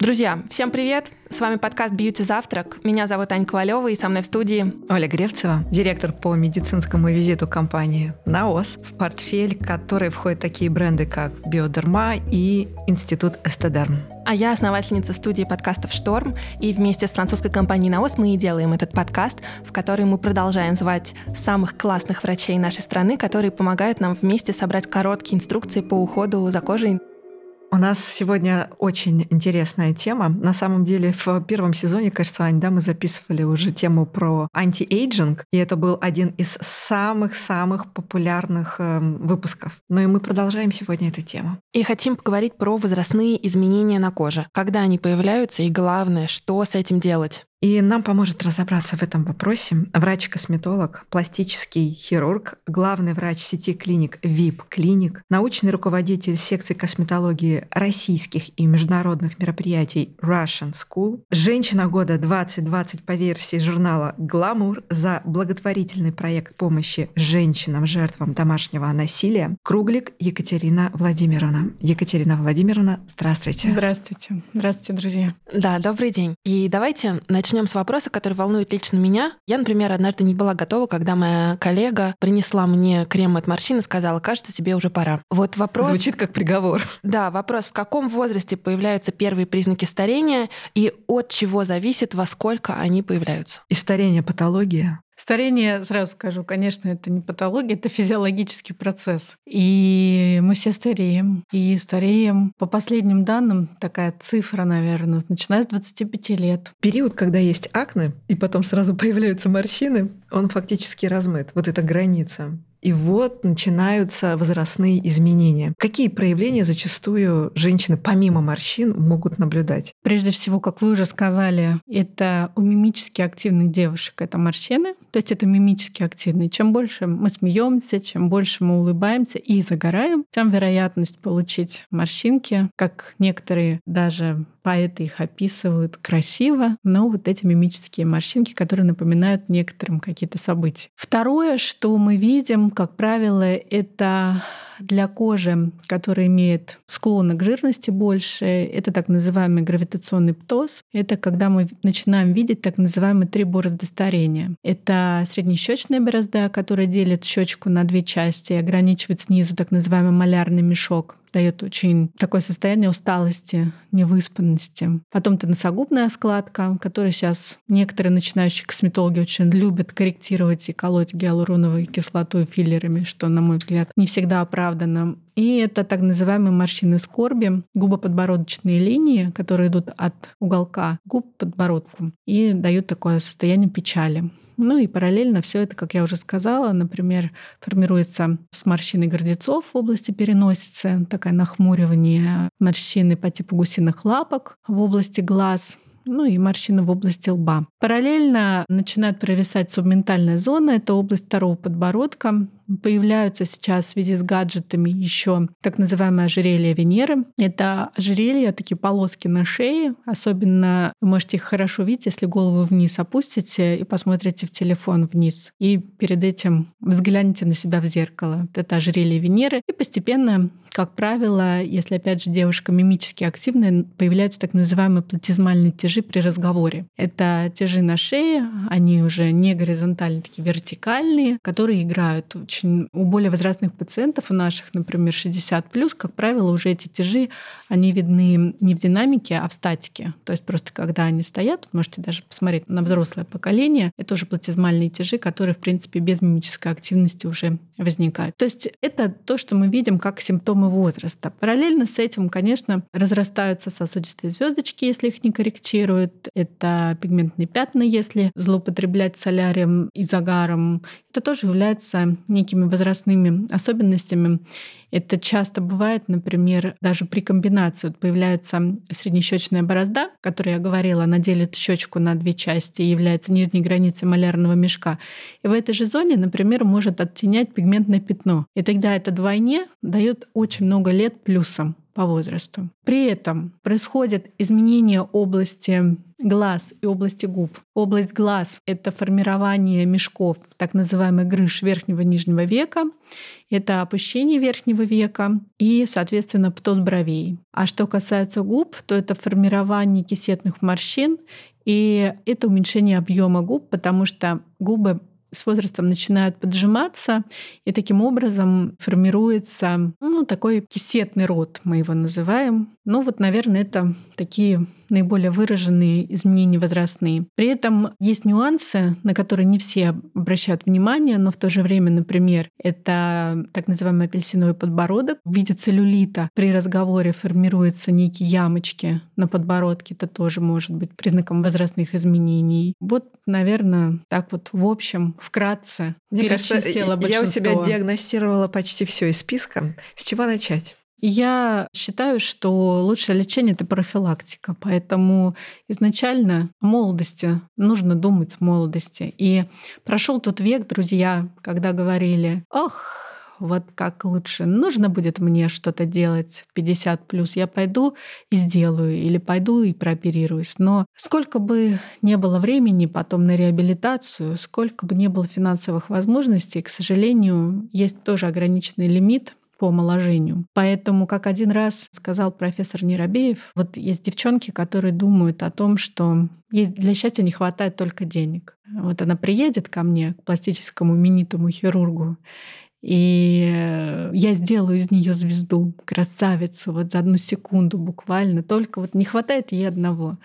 Друзья, всем привет! С вами подкаст «Бьюти Завтрак». Меня зовут Аня Ковалева, и со мной в студии Оля Гревцева, директор по медицинскому визиту компании «Наос», в портфель которой входят такие бренды, как «Биодерма» и «Институт Эстедерм». А я основательница студии подкастов «Шторм», и вместе с французской компанией «Наос» мы и делаем этот подкаст, в который мы продолжаем звать самых классных врачей нашей страны, которые помогают нам вместе собрать короткие инструкции по уходу за кожей. У нас сегодня очень интересная тема. На самом деле, в первом сезоне, кажется, Ань, да, мы записывали уже тему про антиэйджинг, и это был один из самых-самых популярных выпусков. Но и мы продолжаем сегодня эту тему. И хотим поговорить про возрастные изменения на коже. Когда они появляются, и главное, что с этим делать? И нам поможет разобраться в этом вопросе врач-косметолог, пластический хирург, главный врач сети клиник VIP Clinic, научный руководитель секции косметологии российских и международных мероприятий Russian School, женщина года 2020 по версии журнала «Гламур» за благотворительный проект помощи женщинам-жертвам домашнего насилия Круглик Екатерина Владимировна. Екатерина Владимировна, здравствуйте. Здравствуйте. Здравствуйте, друзья. Да, добрый день. И давайте начнем с вопроса, который волнует лично меня. Я, например, однажды не была готова, когда моя коллега принесла мне крем от морщин и сказала: «Кажется, тебе уже пора». Вот вопрос... Звучит как приговор. Да, вопрос, в каком возрасте появляются первые признаки старения и от чего зависит, во сколько они появляются? И старение — патология? Старение, сразу скажу, конечно, это не патология, это физиологический процесс. И мы все стареем. И стареем. По последним данным, такая цифра, наверное, начиная с 25 лет. Период, когда есть акне, и потом сразу появляются морщины, он фактически размыт. Вот эта граница. И вот начинаются возрастные изменения. Какие проявления зачастую женщины, помимо морщин, могут наблюдать? Прежде всего, как вы уже сказали, это у мимически активных девушек это морщины, то есть это мимически активные. Чем больше мы смеемся, чем больше мы улыбаемся и загораем, тем вероятность получить морщинки, как некоторые даже поэты их описывают красиво, но вот эти мимические морщинки, которые напоминают некоторым какие-то события. Второе, что мы видим, как правило, это для кожи, которая имеет склонность к жирности больше, это так называемый гравитационный птоз. Это когда мы начинаем видеть так называемые три борозды старения. Это среднещечная борозда, которая делит щечку на две части и ограничивает снизу так называемый малярный мешок. Дает очень такое состояние усталости, невыспанности. Потом это носогубная складка, которую сейчас некоторые начинающие косметологи очень любят корректировать и колоть гиалуроновой кислотой филлерами, что, на мой взгляд, не всегда оправдано. И это так называемые морщины скорби, губоподбородочные линии, которые идут от уголка губ к подбородку и дают такое состояние печали. Ну и параллельно все это, как я уже сказала, например, формируется с морщиной гордецов в области переносицы, такое нахмуривание, морщины по типу гусиных лапок в области глаз, ну и морщины в области лба. Параллельно начинает провисать субментальная зона, это область второго подбородка. Появляются сейчас в связи с гаджетами еще так называемые ожерелья Венеры. Это ожерелья, такие полоски на шее. Особенно вы можете их хорошо видеть, если голову вниз опустите и посмотрите в телефон вниз. И перед этим взгляните на себя в зеркало. Вот это ожерелье Венеры. И постепенно, как правило, если, опять же, девушка мимически активная, появляются так называемые платизмальные тяжи при разговоре. Это тяжи на шее, они уже не горизонтальные, такие вертикальные, которые играют очень. У более возрастных пациентов, у наших, например, 60+, как правило, уже эти тяжи, они видны не в динамике, а в статике. То есть просто когда они стоят, можете даже посмотреть на взрослое поколение, это уже платизмальные тяжи, которые, в принципе, без мимической активности уже возникают. То есть это то, что мы видим как симптомы возраста. Параллельно с этим, конечно, разрастаются сосудистые звездочки, если их не корректируют. Это пигментные пятна, если злоупотреблять солярием и загаром. Это тоже является некими возрастными особенностями. Это часто бывает, например, даже при комбинации. Вот появляется среднещечная борозда, о которой я говорила, она делит щечку на две части и является нижней границей малярного мешка. И в этой же зоне, например, может оттенять пигментное пятно. И тогда это вдвойне даёт очень много лет плюсом. по возрасту. При этом происходят изменения области глаз и области губ. Область глаз — это формирование мешков, так называемый грыж верхнего и нижнего века, это опущение верхнего века и, соответственно, птоз бровей. А что касается губ, то это формирование кисетных морщин и это уменьшение объема губ, потому что губы с возрастом начинают поджиматься, и таким образом формируется такой кисетный рот, мы его называем. Наверное, это такие наиболее выраженные изменения возрастные. При этом есть нюансы, на которые не все обращают внимание, но в то же время, например, это так называемый апельсиновый подбородок. В виде целлюлита при разговоре формируются некие ямочки на подбородке. Это тоже может быть признаком возрастных изменений. Наверное, так в общем, вкратце перечислила большинство. Я у себя диагностировала почти все из списка. С чего начать? Я считаю, что лучшее лечение — это профилактика. Поэтому изначально о молодости нужно думать с молодости. И прошел тот век, друзья, когда говорили: «Ох, как лучше, нужно будет мне что-то делать в 50+, я пойду и сделаю, или пойду и прооперируюсь». Но сколько бы не было времени потом на реабилитацию, сколько бы не было финансовых возможностей, к сожалению, есть тоже ограниченный лимит по омоложению. Поэтому, как один раз сказал профессор Неробеев, есть девчонки, которые думают о том, что ей для счастья не хватает только денег. Она приедет ко мне, к пластическому именитому хирургу, и я сделаю из нее звезду, красавицу, за одну секунду буквально. Только не хватает ей одного.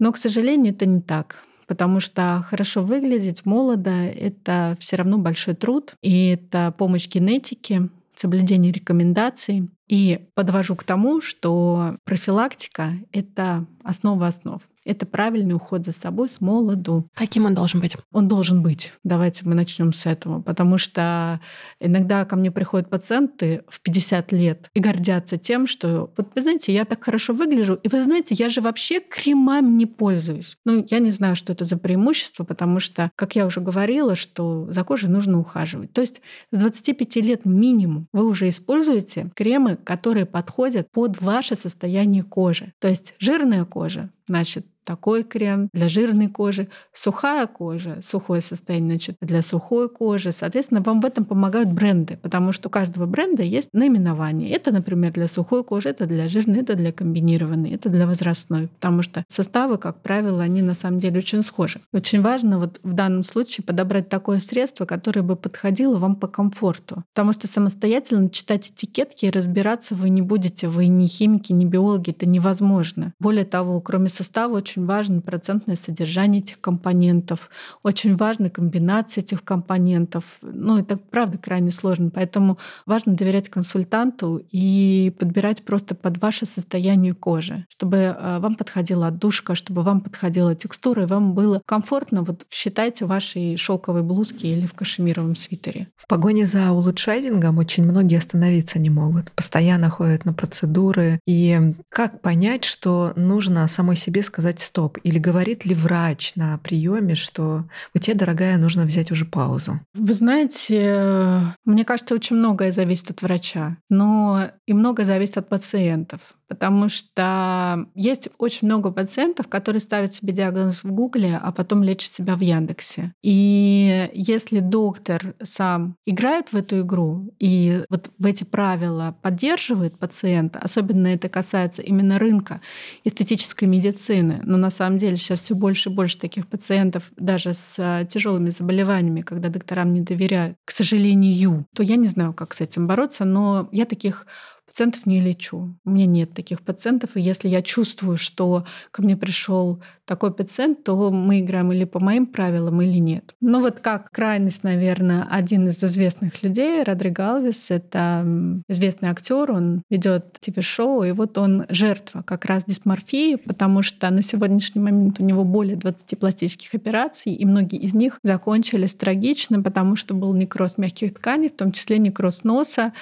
Но, к сожалению, это не так. Потому что хорошо выглядеть молодо — это все равно большой труд. И это помощь генетике, соблюдение рекомендаций. И подвожу к тому, что профилактика — это основа основ. Это правильный уход за собой с молоду. Каким он должен быть? Он должен быть. Давайте мы начнем с этого. Потому что иногда ко мне приходят пациенты в 50 лет и гордятся тем, что вы знаете, я так хорошо выгляжу, и вы знаете, я же вообще кремами не пользуюсь. Я не знаю, что это за преимущество, потому что, как я уже говорила, что за кожей нужно ухаживать. То есть с 25 лет минимум вы уже используете кремы, которые подходят под ваше состояние кожи. То есть жирная кожа, значит, такой крем для жирной кожи, сухая кожа, сухое состояние, значит, для сухой кожи. Соответственно, вам в этом помогают бренды, потому что у каждого бренда есть наименование. Это, например, для сухой кожи, это для жирной, это для комбинированной, это для возрастной, потому что составы, как правило, они на самом деле очень схожи. Очень важно в данном случае подобрать такое средство, которое бы подходило вам по комфорту, потому что самостоятельно читать этикетки и разбираться вы не будете, вы не химики, не биологи, это невозможно. Более того, кроме состава, очень важно процентное содержание этих компонентов, очень важна комбинация этих компонентов. Это, правда, крайне сложно. Поэтому важно доверять консультанту и подбирать просто под ваше состояние кожи, чтобы вам подходила отдушка, чтобы вам подходила текстура, и вам было комфортно. Считайте в вашей шелковой блузке или в кашемировом свитере. В погоне за улучшайзингом очень многие остановиться не могут. Постоянно ходят на процедуры. И как понять, что нужно самой себе сказать «стоп», или говорит ли врач на приеме, что у тебя, дорогая, нужно взять уже паузу? Вы знаете, мне кажется, очень многое зависит от врача, но и многое зависит от пациентов. Потому что есть очень много пациентов, которые ставят себе диагноз в Гугле, а потом лечат себя в Яндексе. И если доктор сам играет в эту игру и в эти правила поддерживает пациента, особенно это касается именно рынка эстетической медицины, но на самом деле сейчас все больше и больше таких пациентов даже с тяжелыми заболеваниями, когда докторам не доверяют, к сожалению, то я не знаю, как с этим бороться, но я таких пациентов не лечу. У меня нет таких пациентов. И если я чувствую, что ко мне пришел такой пациент, то мы играем или по моим правилам, или нет. Как крайность, наверное, один из известных людей, Родригалвис, это известный актер, он ведет ТВ-шоу, и он жертва как раз дисморфии, потому что на сегодняшний момент у него более 20 пластических операций, и многие из них закончились трагично, потому что был некроз мягких тканей, в том числе некроз носа,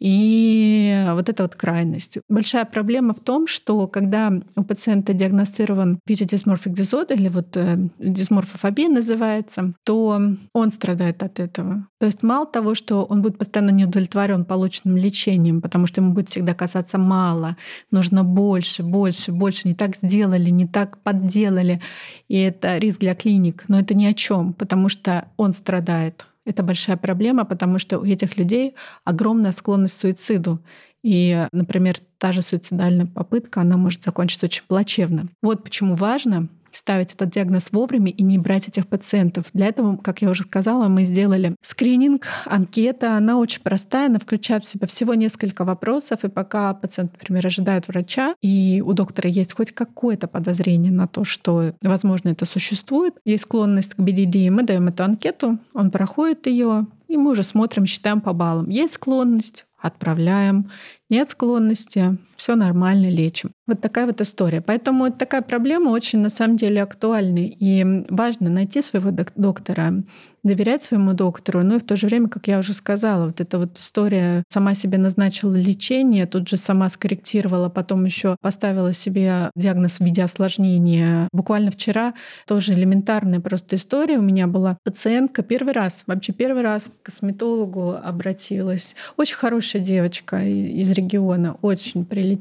и вот эта вот крайность. Большая проблема в том, что когда у пациента диагностирован Beauty Dysmorphic Disorder, или вот дисморфофобия называется, то он страдает от этого. То есть мало того, что он будет постоянно не удовлетворен полученным лечением, потому что ему будет всегда казаться мало, нужно больше, больше, больше, не так сделали, не так подделали. И это риск для клиник. Но это ни о чем, потому что он страдает. Это большая проблема, потому что у этих людей огромная склонность к суициду. И, например, та же суицидальная попытка, она может закончиться очень плачевно. Вот почему важно ставить этот диагноз вовремя и не брать этих пациентов. Для этого, как я уже сказала, мы сделали скрининг, анкета. Она очень простая, она включает в себя всего несколько вопросов. И пока пациент, например, ожидает врача, и у доктора есть хоть какое-то подозрение на то, что, возможно, это существует, есть склонность к BDD, мы даем эту анкету, он проходит ее, и мы уже смотрим, считаем по баллам. Есть склонность — отправляем. Нет склонности — все нормально, лечим. Вот такая вот история. Поэтому такая проблема очень, на самом деле, актуальна. И важно найти своего доктора, доверять своему доктору. Но и в то же время, как я уже сказала, вот эта вот история: сама себе назначила лечение, тут же сама скорректировала, потом еще поставила себе диагноз в виде осложнения. Буквально вчера тоже элементарная просто история. У меня была пациентка первый раз к косметологу обратилась. Очень хорошая девочка из региона, очень прилетела.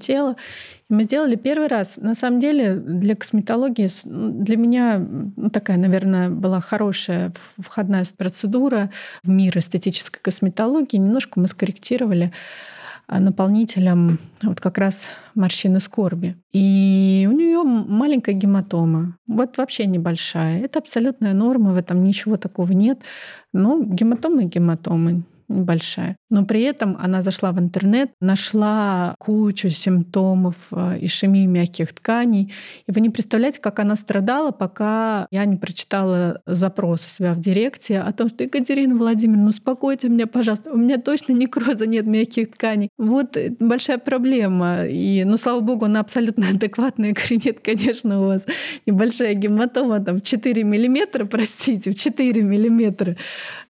Мы сделали первый раз. На самом деле для косметологии, для меня такая, наверное, была хорошая входная процедура в мир эстетической косметологии. Немножко мы скорректировали наполнителем вот как раз морщины скорби. И у нее маленькая гематома. Вот вообще небольшая. Это абсолютная норма, в этом ничего такого нет. Но гематома и гематома. Небольшая. Но при этом она зашла в интернет, нашла кучу симптомов ишемии мягких тканей. И вы не представляете, как она страдала, пока я не прочитала запрос у себя в директе о том, что: «Екатерина Владимировна, успокойте меня, пожалуйста, у меня точно некроза, нет мягких тканей». Вот большая проблема. И, ну, слава богу, она абсолютно адекватная. Я говорю: «Нет, конечно, у вас небольшая гематома, там 4 миллиметра, простите, 4 миллиметра.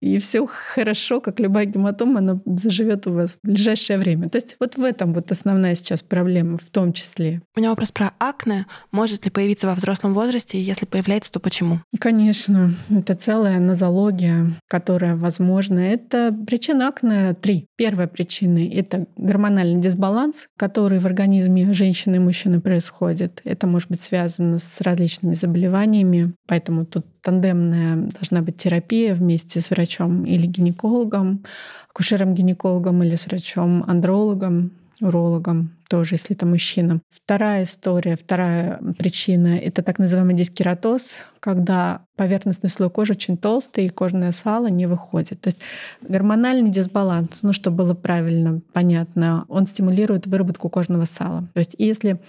И все хорошо, как любая гематома, она заживет у вас в ближайшее время». То есть вот в этом вот основная сейчас проблема, в том числе. У меня вопрос про акне. Может ли появиться во взрослом возрасте? И если появляется, то почему? Конечно. Это целая нозология, которая возможна. Это причин акне 3. Первая причина — это гормональный дисбаланс, который в организме женщины и мужчины происходит. Это может быть связано с различными заболеваниями, поэтому тут тандемная должна быть терапия вместе с врачом или гинекологом, акушером-гинекологом, или с врачом-андрологом, урологом, тоже, если это мужчина. Вторая история, вторая причина — это так называемый дискератоз, когда поверхностный слой кожи очень толстый, и кожное сало не выходит. То есть гормональный дисбаланс, ну, чтобы было правильно, понятно, он стимулирует выработку кожного сала. То есть если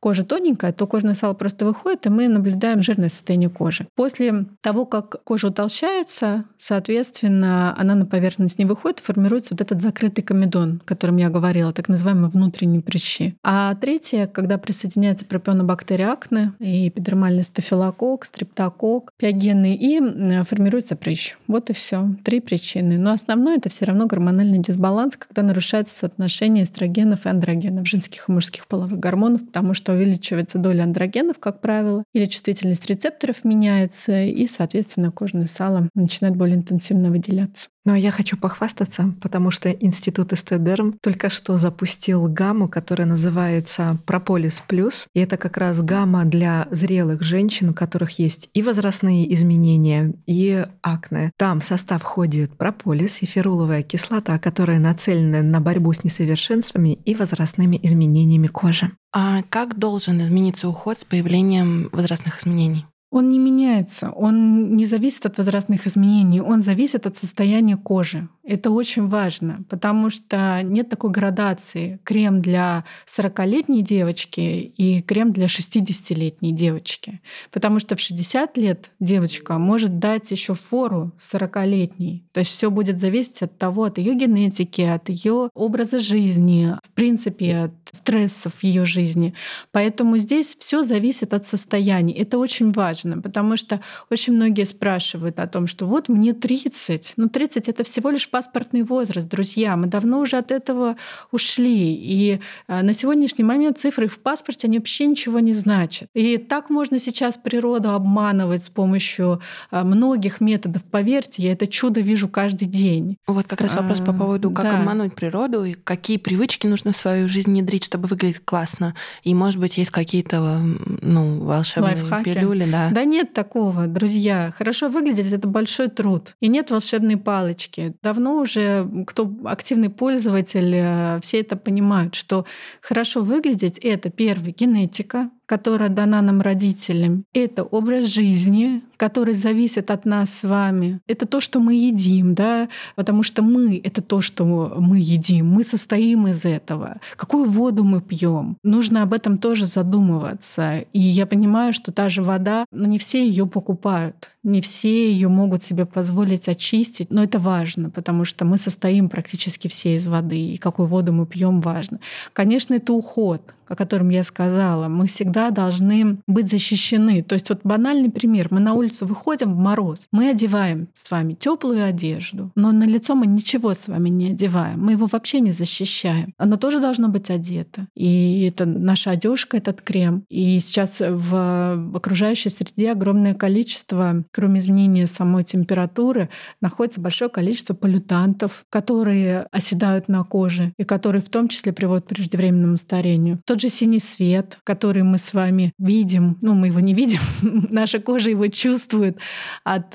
кожа тоненькая, то кожное сало просто выходит, и мы наблюдаем жирное состояние кожи. После того, как кожа утолщается, соответственно, она на поверхность не выходит, и формируется вот этот закрытый комедон, о котором я говорила, так называемый внутренний прыщ. А третье, когда присоединяются пропионобактерия акне и эпидермальный стафилококк, стрептококк, пиогенный, и формируется прыщ. Вот и все. 3 причины. Но основное — это все равно гормональный дисбаланс, когда нарушается соотношение эстрогенов и андрогенов, женских и мужских половых гормонов, потому что увеличивается доля андрогенов, как правило, или чувствительность рецепторов меняется, и, соответственно, кожное сало начинает более интенсивно выделяться. Ну, а я хочу похвастаться, потому что Институт Эстедерм только что запустил гамму, которая называется «Прополис Плюс». И это как раз гамма для зрелых женщин, у которых есть и возрастные изменения, и акне. Там в состав входит прополис и феруловая кислота, которая нацелена на борьбу с несовершенствами и возрастными изменениями кожи. А как должен измениться уход с появлением возрастных изменений? Он не меняется, он не зависит от возрастных изменений, он зависит от состояния кожи. Это очень важно, потому что нет такой градации: крем для 40-летней девочки и крем для 60-летней девочки. Потому что в 60 лет девочка может дать еще фору 40-летней. То есть все будет зависеть от того, от ее генетики, от ее образа жизни, в принципе, от стрессов в ее жизни. Поэтому здесь все зависит от состояния. Это очень важно, потому что очень многие спрашивают о том, что вот мне 30. Но 30 — это всего лишь паспортный возраст, друзья. Мы давно уже от этого ушли. И на сегодняшний момент цифры в паспорте, они вообще ничего не значат. И так можно сейчас природу обманывать с помощью многих методов. Поверьте, я это чудо вижу каждый день. Вот как раз вопрос по поводу, как обмануть природу, и какие привычки нужно в свою жизнь внедрить, чтобы выглядеть классно. И, может быть, есть какие-то волшебные лайфхаки, пилюли. Да нет такого, друзья. Хорошо выглядеть — это большой труд. И нет волшебной палочки. Давно уже, кто активный пользователь, все это понимают, что хорошо выглядеть — это, первое, генетика, которая дана нам родителям. Это образ жизни, который зависит от нас с вами. Это то, что мы едим, да? Потому что мы — это то, что мы едим. Мы состоим из этого. Какую воду мы пьем? Нужно об этом тоже задумываться. И я понимаю, что та же вода, не все ее покупают, не все ее могут себе позволить очистить. Но это важно, потому что мы состоим практически все из воды. И какую воду мы пьем, важно. Конечно, это уход, о котором я сказала. Мы всегда должны быть защищены. То есть вот банальный пример. Мы на улицу выходим в мороз. Мы одеваем с вами теплую одежду, но на лицо мы ничего с вами не одеваем. Мы его вообще не защищаем. Оно тоже должно быть одето. И это наша одежка, этот крем. И сейчас в окружающей среде огромное количество, кроме изменения самой температуры, находится большое количество поллютантов, которые оседают на коже и которые в том числе приводят к преждевременному старению. Тот же синий свет, который мы с вами видим, мы его не видим, наша кожа его чувствует от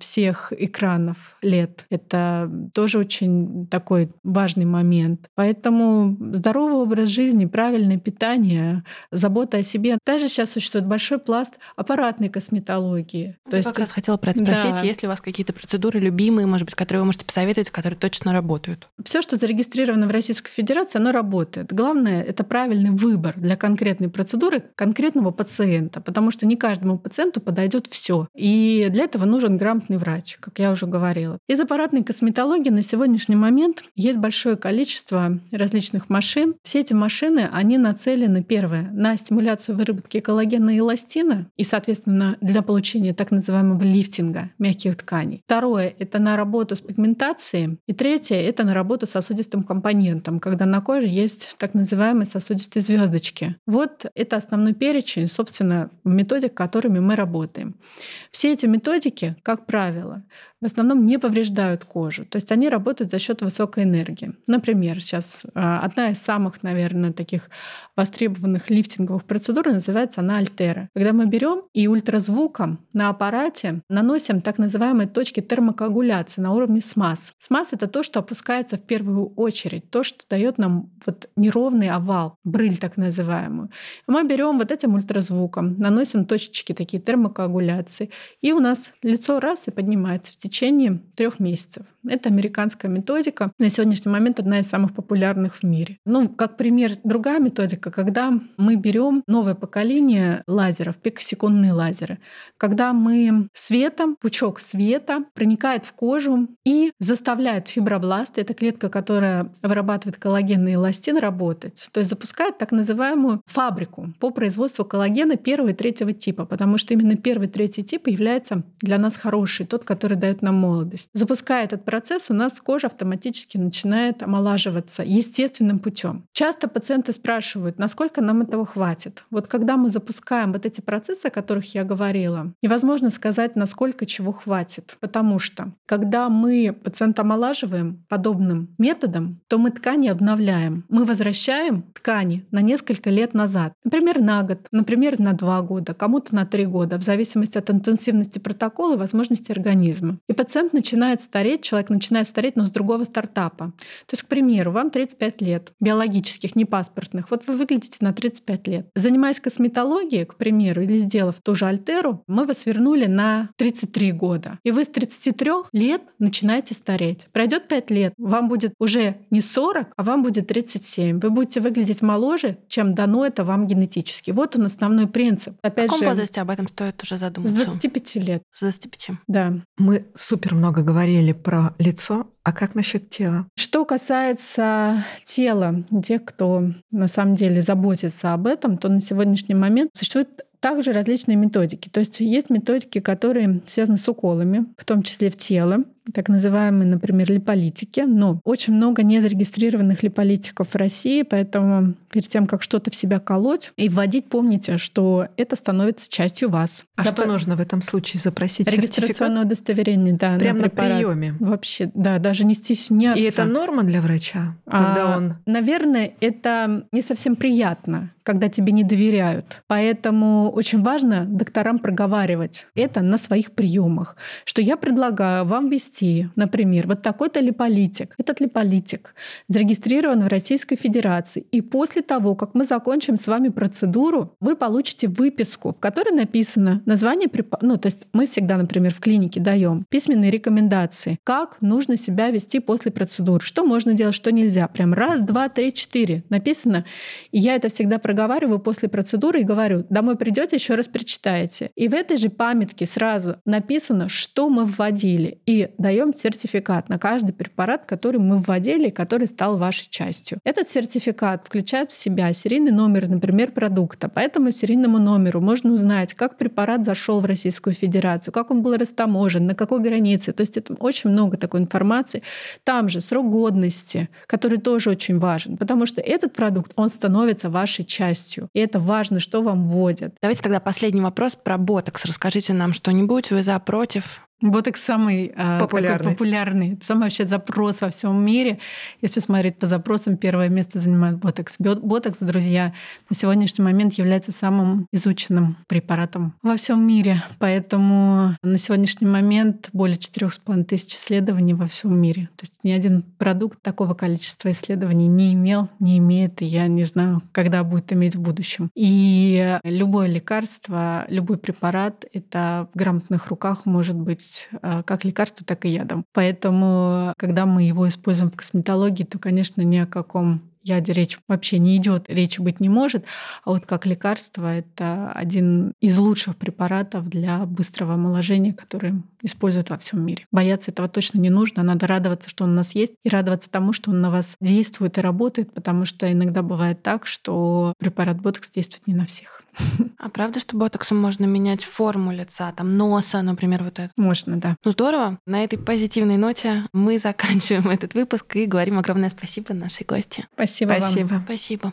всех экранов LED. Это тоже очень такой важный момент. Поэтому здоровый образ жизни, правильное питание, забота о себе. Также сейчас существует большой пласт аппаратной косметологии. Я как раз хотела про это спросить, есть ли у вас какие-то процедуры любимые, может быть, которые вы можете посоветовать, которые точно работают? Все, что зарегистрировано в Российской Федерации, оно работает. Главное — это правильный выбор для конкретной процедуры конкретного пациента, потому что не каждому пациенту подойдет все. И для этого нужен грамотный врач, как я уже говорила. Из аппаратной косметологии на сегодняшний момент есть большое количество различных машин. Все эти машины, они нацелены, первое, на стимуляцию выработки коллагена и эластина и, соответственно, для получения так называемого лифтинга мягких тканей. Второе — это на работу с пигментацией. И третье — это на работу с сосудистым компонентом, когда на коже есть так называемый сосудистый звездочки. Вот это основной перечень, собственно, методик, которыми мы работаем. Все эти методики, как правило, в основном не повреждают кожу. То есть они работают за счет высокой энергии. Например, сейчас одна из самых, наверное, таких востребованных лифтинговых процедур называется она Альтера. Когда мы берем и ультразвуком на аппарате наносим так называемые точки термокоагуляции на уровне СМАС. СМАС — это то, что опускается в первую очередь, то, что дает нам неровный овал, брыль так называемую. Мы берем этим ультразвуком, наносим точечки такие термокоагуляции, и у нас лицо раз и поднимается в течение 3 месяцев. Это американская методика. На сегодняшний момент одна из самых популярных в мире. Как пример, другая методика, когда мы берем новое поколение лазеров, пикосекундные лазеры, когда мы светом, пучок света проникает в кожу и заставляет фибробласты, это клетка, которая вырабатывает коллаген и эластин, работать. То есть запускает так называемую фабрику по производству коллагена 1 и 3 типа, потому что именно 1 и 3 тип является для нас хороший, тот, который дает нам молодость. Запуская этот процесс, у нас кожа автоматически начинает омолаживаться естественным путем. Часто пациенты спрашивают, насколько нам этого хватит. Когда мы запускаем эти процессы, о которых я говорила, невозможно сказать, насколько чего хватит, потому что когда мы пациента омолаживаем подобным методом, то мы ткани обновляем, мы возвращаем ткани на несколько лет назад. Например, на год, например, на 2 года, кому-то на 3 года, в зависимости от интенсивности протокола и возможности организма. И пациент начинает стареть, человек начинает стареть, но с другого стартапа. То есть, к примеру, вам 35 лет, биологических, не паспортных. Вы выглядите на 35 лет. Занимаясь косметологией, к примеру, или сделав ту же Альтеру, мы вас вернули на 33 года. И вы с 33 лет начинаете стареть. Пройдет 5 лет, вам будет уже не 40, а вам будет 37. Вы будете выглядеть моложе, чем дано это вам генетически. Вот он, основной принцип. Опять в каком возрасте об этом стоит уже задуматься? С 25 лет. С 25. Да. Мы супер много говорили про лицо. А как насчет тела? Что касается тела, те, кто на самом деле заботится об этом, то на сегодняшний момент существует также различные методики. То есть есть методики, которые связаны с уколами, в том числе в тело. так называемые, например, липолитики. Но очень много незарегистрированных липолитиков в России, поэтому перед тем, как что-то в себя колоть и вводить, помните, что это становится частью вас. А что нужно в этом случае? Запросить регистрационное удостоверение, да, прямо на приеме. Вообще, да, даже не стесняться. И это норма для врача, когда он... Наверное, это не совсем приятно, когда тебе не доверяют. Поэтому очень важно докторам проговаривать это на своих приемах, что я предлагаю вам вести, например, вот такой-то липолитик. Этот липолитик зарегистрирован в Российской Федерации. И после того, как мы закончим с вами процедуру, вы получите выписку, в которой написано название препарата. Ну, то есть мы всегда, например, в клинике даем письменные рекомендации, как нужно себя вести после процедуры, что можно делать, что нельзя. Прям 1, 2, 3, 4 написано. И я это всегда проговариваю после процедуры и говорю, домой придете, еще раз прочитаете. И в этой же памятке сразу написано, что мы вводили, и даем сертификат на каждый препарат, который мы вводили и который стал вашей частью. Этот сертификат включает в себя серийный номер, например, продукта. По этому серийному номеру можно узнать, как препарат зашел в Российскую Федерацию, как он был растаможен, на какой границе. То есть это очень много такой информации. Там же срок годности, который тоже очень важен, потому что этот продукт, он становится вашей частью. И это важно, что вам вводят. Давайте тогда последний вопрос про ботокс. Расскажите нам что-нибудь, вы за, против? Ботокс самый популярный. Самый вообще запрос во всем мире. Если смотреть по запросам, первое место занимает ботокс. Ботокс, друзья, на сегодняшний момент является самым изученным препаратом во всем мире. Поэтому на сегодняшний момент более 4500 исследований во всем мире. То есть ни один продукт такого количества исследований не имел, не имеет, и я не знаю, когда будет иметь в будущем. И любое лекарство, любой препарат, это в грамотных руках может быть как лекарство, так и ядом. Поэтому, когда мы его используем в косметологии, то, конечно, ни о каком яде речь вообще не идет, речи быть не может. А вот как лекарство это один из лучших препаратов для быстрого омоложения, который используют во всем мире. Бояться этого точно не нужно. Надо радоваться, что он у нас есть, и радоваться тому, что он на вас действует и работает, потому что иногда бывает так, что препарат ботокс действует не на всех. А правда, что ботоксом можно менять форму лица, там носа, например, вот это? Можно, да. Ну здорово. На этой позитивной ноте мы заканчиваем этот выпуск и говорим огромное спасибо нашей гости. Спасибо вам. Спасибо.